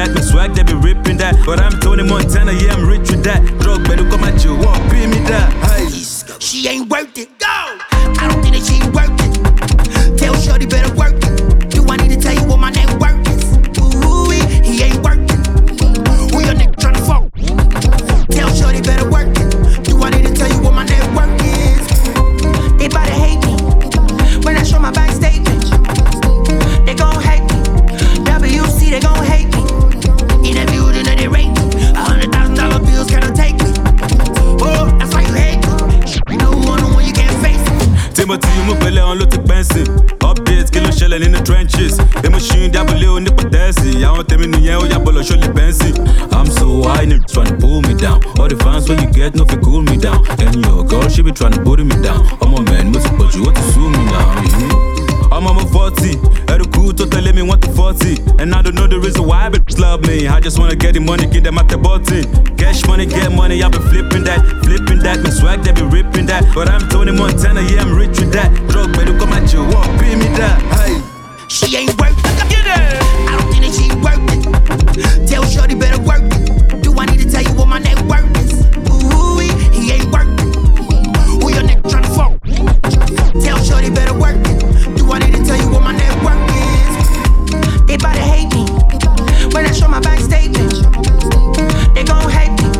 My swag, they be ripping that. But I'm Tony Montana, yeah, I'm rich with that. Drug, better come at you, won't pay me that. Hey. She ain't worth it, go! I don't think that she worth it. Tell Shorty better work it. Do I need to tell you what my net worth is? Ooh, he ain't working. Who your nigga tryna fuck? Tell Shorty better work it. Do I need to tell you what my net worth is? They bout to hate me when I show my bank statement. They gon' hate me. WC, they gon' hate me. In that building that they rate me. $100,000 bills cannot take me. Oh, that's why you hate me. No one on you can't face it. Timothy, my belly on low-tech pencil. Updates, kill a shell in the trenches. The machine, double you in the potency. I don't tell me no, yeah, but I show you pencil. I'm so high, and trying to pull me down. All the fans, when you get, no, they cool me down. And your girl, she be trying to put me down. I'm a man, must put you want to sue me now. I'm a 40. Eruku to tell me 1 to 40. And I don't know the reason why bitches love me. I just wanna get the money, get them at the button. Cash money, get money, I be flipping that. My swag, they be ripping that. But I'm Tony Montana, yeah, I'm rich with that. Drug, better come at you, won't pay me that. Hey, she ain't worth it. I don't think that she worth it. Tell Shorty better work it. Do I need to tell you what my net worth is? Ooh, he ain't worth it. Who your nigga tryna fuck? Tell Shorty better work it. I need to tell you what my net worth is. They bout to hate me when I show my bank statement. They gon' hate me.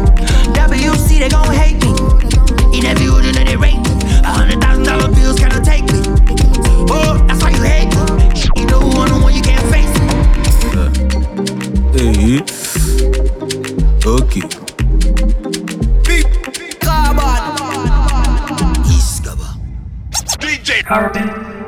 WC, they gon' hate me. In that building that they rate me. $100,000 bills cannot take me. Oh, that's why you hate me. Shit, you know one you can't face me. Hey, okay. Big Carbon. DJ Carbon.